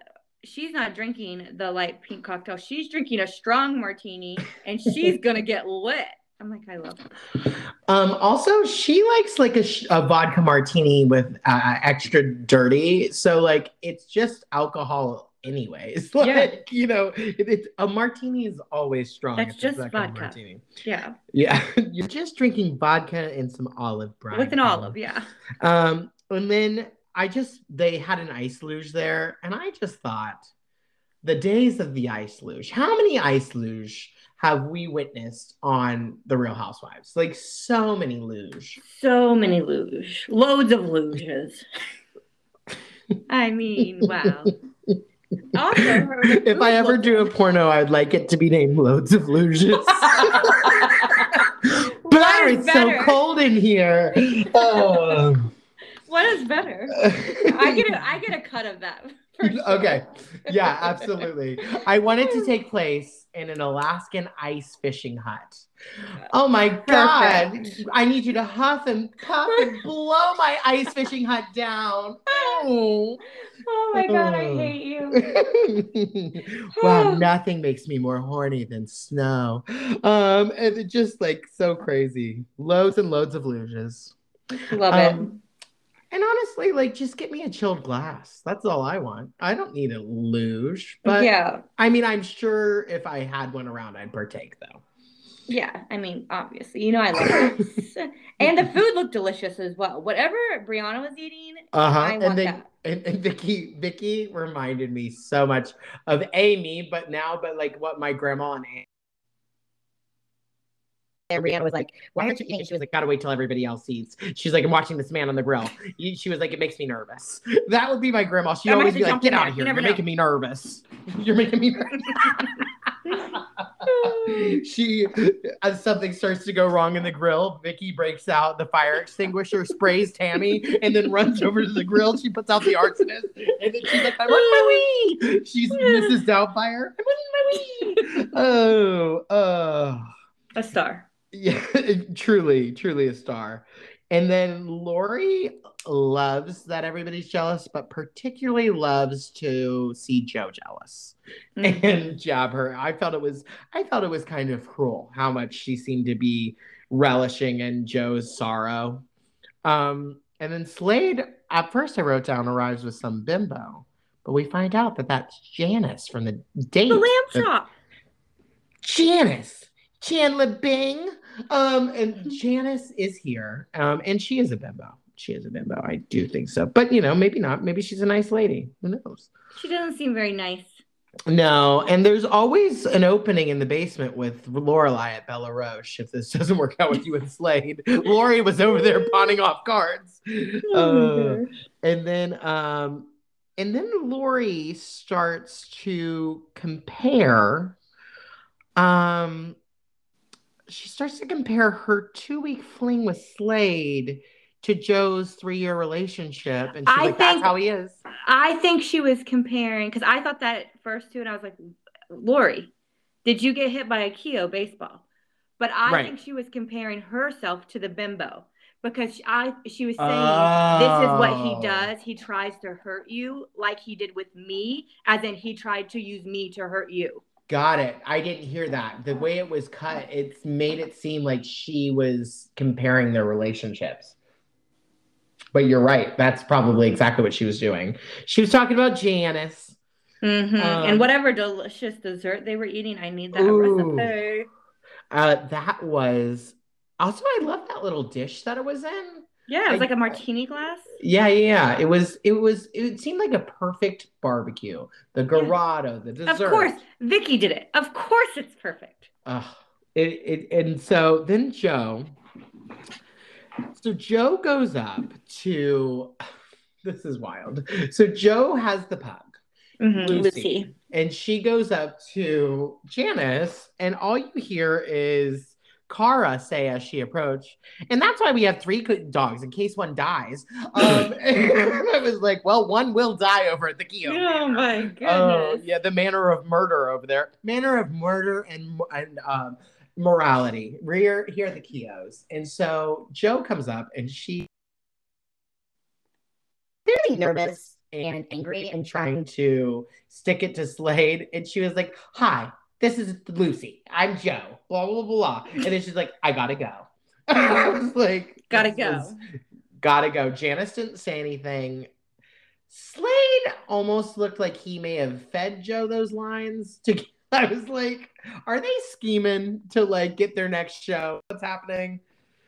she's not drinking the light pink cocktail. She's drinking a strong martini, and she's going to get lit. I'm like, I love her. Also, she likes like a vodka martini with extra dirty. So like, it's just alcohol anyways. Like, yeah. You know, it's a martini is always strong. That's just vodka. Martini. Yeah. Yeah. You're just drinking vodka and some olive brine. With an olive, yeah. And then they had an ice luge there. And I just thought, the days of the ice luge, how many ice luge have we witnessed on The Real Housewives? Like, so many luge. So many luge. Loads of luges. I mean, wow. Also, if I ever do a porno, I'd like it to be named Loads of Luges. But it's so cold in here. Oh. What is better? I get a cut of that. Sure. Okay. Yeah, absolutely. I wanted to take place in an Alaskan ice fishing hut. Oh my God. Perfect. I need you to huff and puff and blow my ice fishing hut down. Oh my God, I hate you. Wow, nothing makes me more horny than snow. And it's just like so crazy. Loads and loads of luges. Love it. And honestly, like, just get me a chilled glass. That's all I want. I don't need a luge. But yeah. I mean, I'm sure if I had one around, I'd partake, though. Yeah. I mean, obviously. You know, I love that. And the food looked delicious as well. Whatever Brianna was eating, I want that. And Vicky reminded me so much of Amy, but like what my grandma and Amy. And Rihanna was like, why aren't you eating? She was like, gotta wait till everybody else eats. She's like, I'm watching this man on the grill. She was like, it makes me nervous. That would be my grandma. She'd always be like, get out of here. You're making me nervous. You're making me nervous. As something starts to go wrong in the grill, Vicky breaks out the fire extinguisher, sprays Tammy, and then runs over to the grill. She puts out the arsonist, and then she's like, I'm on my wee. She's Mrs. Doubtfire. I'm on my wee. A star. Yeah, truly a star. And then Lori loves that everybody's jealous, but particularly loves to see Joe jealous and jab her. I felt it was kind of cruel how much she seemed to be relishing in Joe's sorrow. And then Slade, at first I wrote down, arrives with some bimbo, but we find out that that's Janice from the date. The lamb chop. Janice. Chandler Bing. And Janice is here. And she is a bimbo. I do think so. But, you know, maybe not. Maybe she's a nice lady. Who knows? She doesn't seem very nice. No. And there's always an opening in the basement with Lorelai at Bella Roche. If this doesn't work out with you and Slade. Lori was over there pawning off cards. And then Lori starts to compare... she starts to compare her 2-week fling with Slade to Joe's 3-year relationship. And she's like, that's how he is. I think she was comparing, because I thought that at first too. And I was like, Lori, did you get hit by a Keo baseball? But I think she was comparing herself to the bimbo. Because she was saying, this is what he does. He tries to hurt you like he did with me. As in, he tried to use me to hurt you. Got it. I didn't hear that. The way it was cut, it made it seem like she was comparing their relationships. But you're right. That's probably exactly what she was doing. She was talking about Janice. Mm-hmm. And whatever delicious dessert they were eating, I need that recipe. That was... Also, I love that little dish that it was in. Yeah, it was like a martini glass. Yeah. It seemed like a perfect barbecue. The Dorado, the dessert. Of course, Vicky did it. Of course it's perfect. And so then Joe goes up to, this is wild. So Joe has the pug, Lucy. And she goes up to Janice, and all you hear is Kara say as she approached, and that's why we have 3 dogs in case one dies. I was like, well, one will die over at the Keo. Oh my goodness! Yeah, the manor of murder over there. Manor of murder and morality. We're here at the Keos, and so Joe comes up and she's really nervous. and angry and trying to stick it to Slade. And she was like, hi, this is Lucy. I'm Joe. Blah, blah, blah. And then she's like, I gotta go. I was like, gotta go. Gotta go. Janice didn't say anything. Slade almost looked like he may have fed Joe those lines. I was like, are they scheming to like get their next show? What's happening?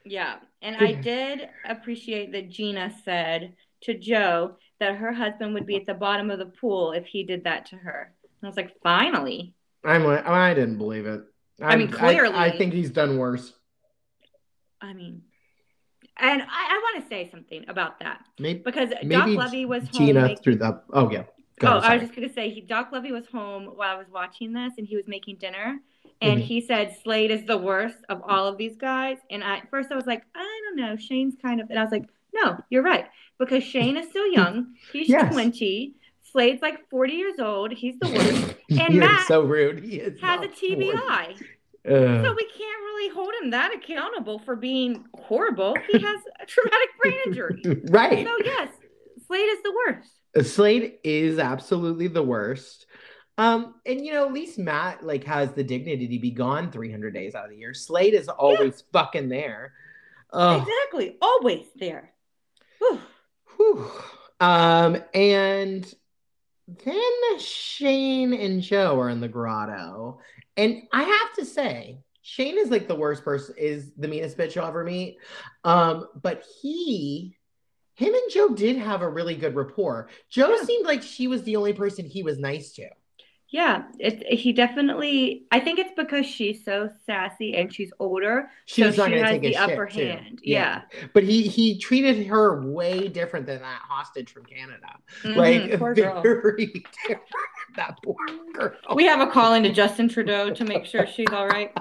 Yeah. And I did appreciate that Gina said to Joe that her husband would be at the bottom of the pool if he did that to her. And I was like, finally. I didn't believe it. I mean, clearly. I think he's done worse. I mean, and I want to say something about that. Maybe Doc Lovey was home. Gina threw that. Oh, yeah. I was just going to say, Doc Lovey was home while I was watching this, and he was making dinner. And he said, Slade is the worst of all of these guys. And at first I was like, I don't know. Shane's kind of. And I was like, no, you're right. Because Shane is still young. He's 20. Slade's like 40 years old. He's the worst. And Matt so rude. He has a TBI. So we can't really hold him that accountable for being horrible. He has a traumatic brain injury. Right. So, yes, Slade is the worst. Slade is absolutely the worst. And you know, at least Matt like has the dignity to be gone 300 days out of the year. Slade is always fucking there. Exactly. Always there. Whew. And then Shane and Joe are in the grotto. And I have to say, Shane is like the worst person, is the meanest bitch you'll ever meet. But him and Joe did have a really good rapport. Joe seemed like she was the only person he was nice to. Yeah, he definitely. I think it's because she's so sassy and she's older. She's so not going to take the upper hand. Yeah, but he treated her way different than that hostage from Canada. Like poor very girl. Different. That poor girl. We have a call into Justin Trudeau to make sure she's all right.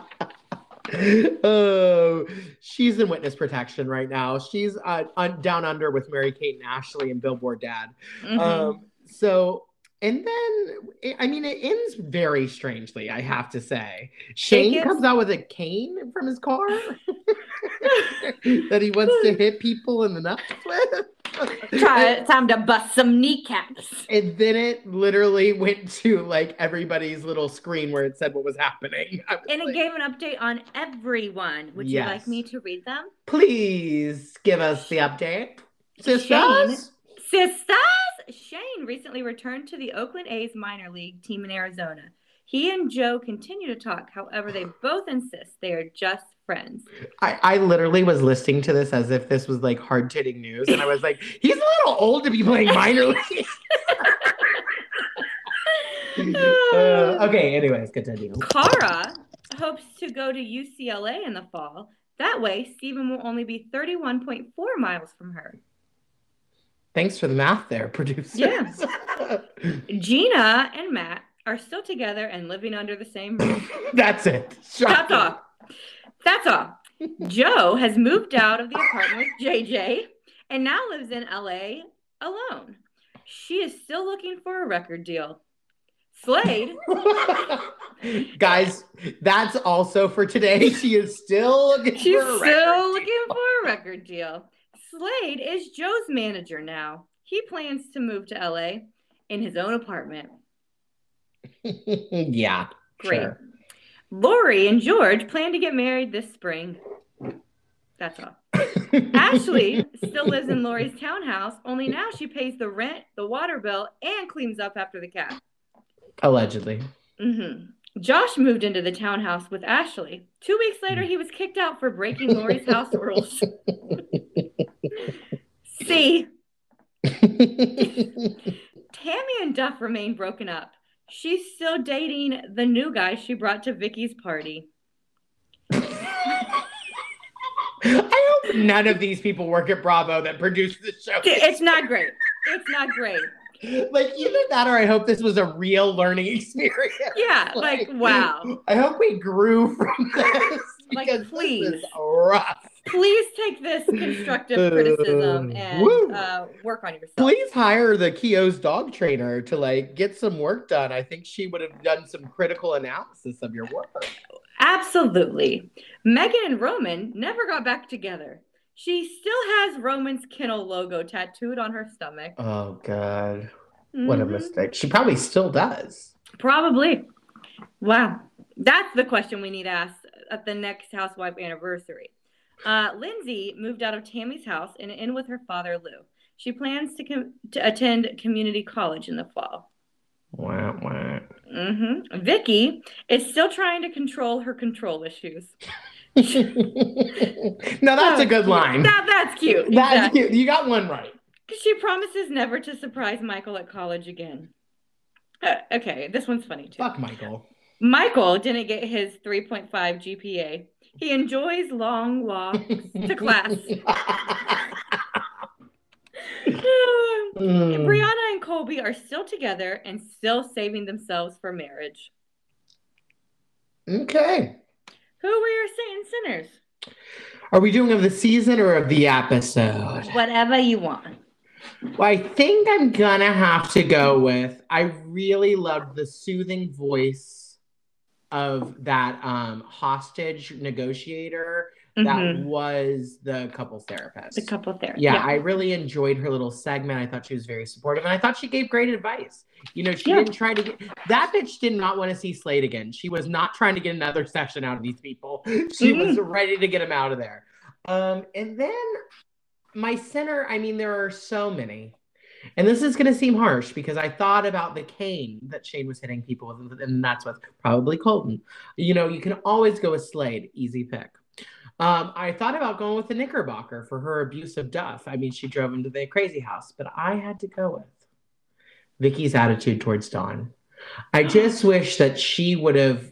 Oh, she's in witness protection right now. She's down under with Mary-Kate and Ashley and Billboard Dad. And then, I mean, it ends very strangely, I have to say. Shane comes out with a cane from his car that he wants to hit people in the nuts with. Time to bust some kneecaps. And then it literally went to, like, everybody's little screen where it said what was happening. And it gave an update on everyone. Would you like me to read them? Please give us the update. Sisters? Shane recently returned to the Oakland A's minor league team in Arizona. He and Joe continue to talk. However, they both insist they are just friends. I literally was listening to this as if this was like hard-hitting news. And I was like, he's a little old to be playing minor league. Okay, anyways, continue. Cara hopes to go to UCLA in the fall. That way, Stephen will only be 31.4 miles from her. Thanks for the math there, producers. Yes. Gina and Matt are still together and living under the same roof. That's it. Shocking. That's all. Joe has moved out of the apartment with JJ and now lives in LA alone. She is still looking for a record deal. Slade. Guys, that's also for today. She is still looking for a record deal. Slade is Joe's manager now. He plans to move to LA in his own apartment. Yeah. Great. Sure. Lori and George plan to get married this spring. That's all. Ashley still lives in Lori's townhouse, only now she pays the rent, the water bill, and cleans up after the cat. Allegedly. Josh moved into the townhouse with Ashley. 2 weeks later, he was kicked out for breaking Lori's house rules. C. Tammy and Duff remain broken up. She's still dating the new guy she brought to Vicky's party. I hope none of these people work at Bravo that produce the show. It's not great. It's not great. Like, either that or I hope this was a real learning experience. Yeah, like wow. I hope we grew from this. Because please, this is rough. Please take this constructive criticism and work on yourself. Please hire the Keo's dog trainer to like get some work done. I think she would have done some critical analysis of your work. Absolutely. Megan and Roman never got back together. She still has Roman's Kennel logo tattooed on her stomach. Oh, God. Mm-hmm. What a mistake. She probably still does. Probably. Wow. That's the question we need to ask at the next housewife anniversary. Lindsay moved out of Tammy's house and in with her father, Lou. She plans to attend community college in the fall. Wah, wah. Mm-hmm. Vicky is still trying to control her control issues. No, that's a good line. That's cute. That's cute. You got one right. She promises never to surprise Michael at college again. Okay, this one's funny too. Fuck Michael. Michael didn't get his 3.5 GPA. He enjoys long walks to class. Brianna and Colby are still together and still saving themselves for marriage. Okay. Who were your saints and sinners? Are we doing of the season or of the episode? Whatever you want. Well, I think I'm going to have to go with, I really loved the soothing voice of that hostage negotiator. Mm-hmm. That was the couples therapist. The couple therapist. Yeah, I really enjoyed her little segment. I thought she was very supportive, and I thought she gave great advice. You know, she didn't try to get... That bitch did not want to see Slade again. She was not trying to get another session out of these people. She was ready to get them out of there. And then my center, I mean, there are so many. And this is going to seem harsh because I thought about the cane that Shane was hitting people with, and that's what's probably Colton. You know, you can always go with Slade. Easy pick. I thought about going with the Knickerbocker for her abuse of Duff. I mean, she drove him to the crazy house, but I had to go with Vicky's attitude towards Dawn. I just wish that she would have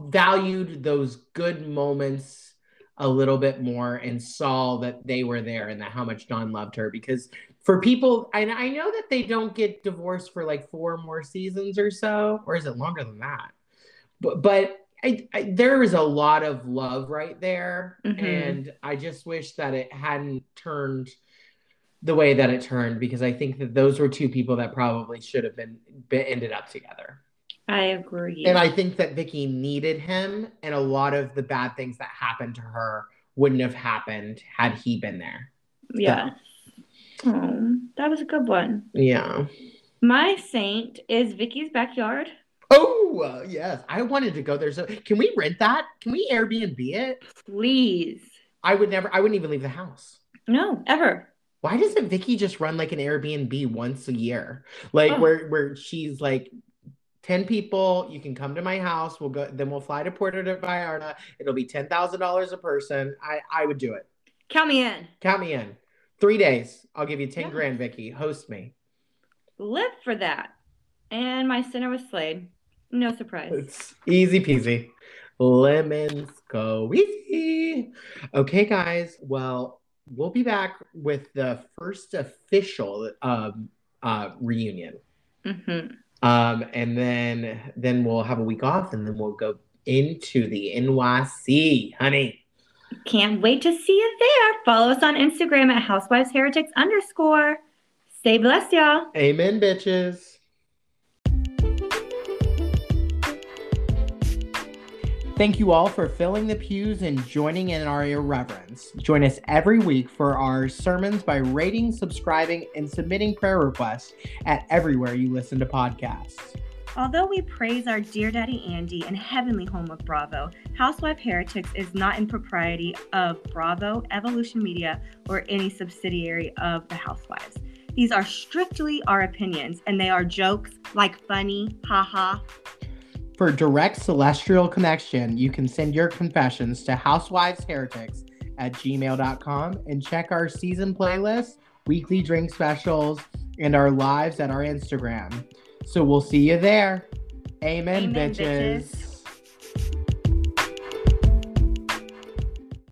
valued those good moments a little bit more and saw that they were there and that how much Dawn loved her. Because for people, and I know that they don't get divorced for like 4 more seasons or so, or is it longer than that? But there is a lot of love right there. Mm-hmm. And I just wish that it hadn't turned the way that it turned, because I think that those were 2 people that probably should have been ended up together. I agree. And I think that Vicky needed him, and a lot of the bad things that happened to her wouldn't have happened had he been there. Yeah. So. Oh, that was a good one. Yeah. My saint is Vicky's backyard. Oh, yes. I wanted to go there. So can we rent that? Can we Airbnb it? Please. I wouldn't even leave the house. No, ever. Why doesn't Vicky just run like an Airbnb once a year? Like where she's like 10 people, you can come to my house. We'll go, then we'll fly to Puerto Vallarta. It'll be $10,000 a person. I would do it. Count me in. 3 days. I'll give you 10 grand, Vicky. Host me. Live for that. And my sinner was Slade. No surprise. It's easy peasy. Lemon squeezy. Okay, guys. Well, we'll be back with the first official reunion. Mm-hmm. And then we'll have a week off, and then we'll go into the NYC, honey. Can't wait to see you there. Follow us on Instagram at HousewivesHeretics_. Stay blessed, y'all. Amen, bitches. Thank you all for filling the pews and joining in our irreverence. Join us every week for our sermons by rating, subscribing, and submitting prayer requests at everywhere you listen to podcasts. Although we praise our dear Daddy Andy and heavenly home of Bravo, Housewife Heretics is not in propriety of Bravo, Evolution Media, or any subsidiary of the Housewives. These are strictly our opinions, and they are jokes like funny, haha. For direct celestial connection, you can send your confessions to housewivesheretics@gmail.com and check our season playlist, weekly drink specials, and our lives at our Instagram. So we'll see you there. Amen bitches.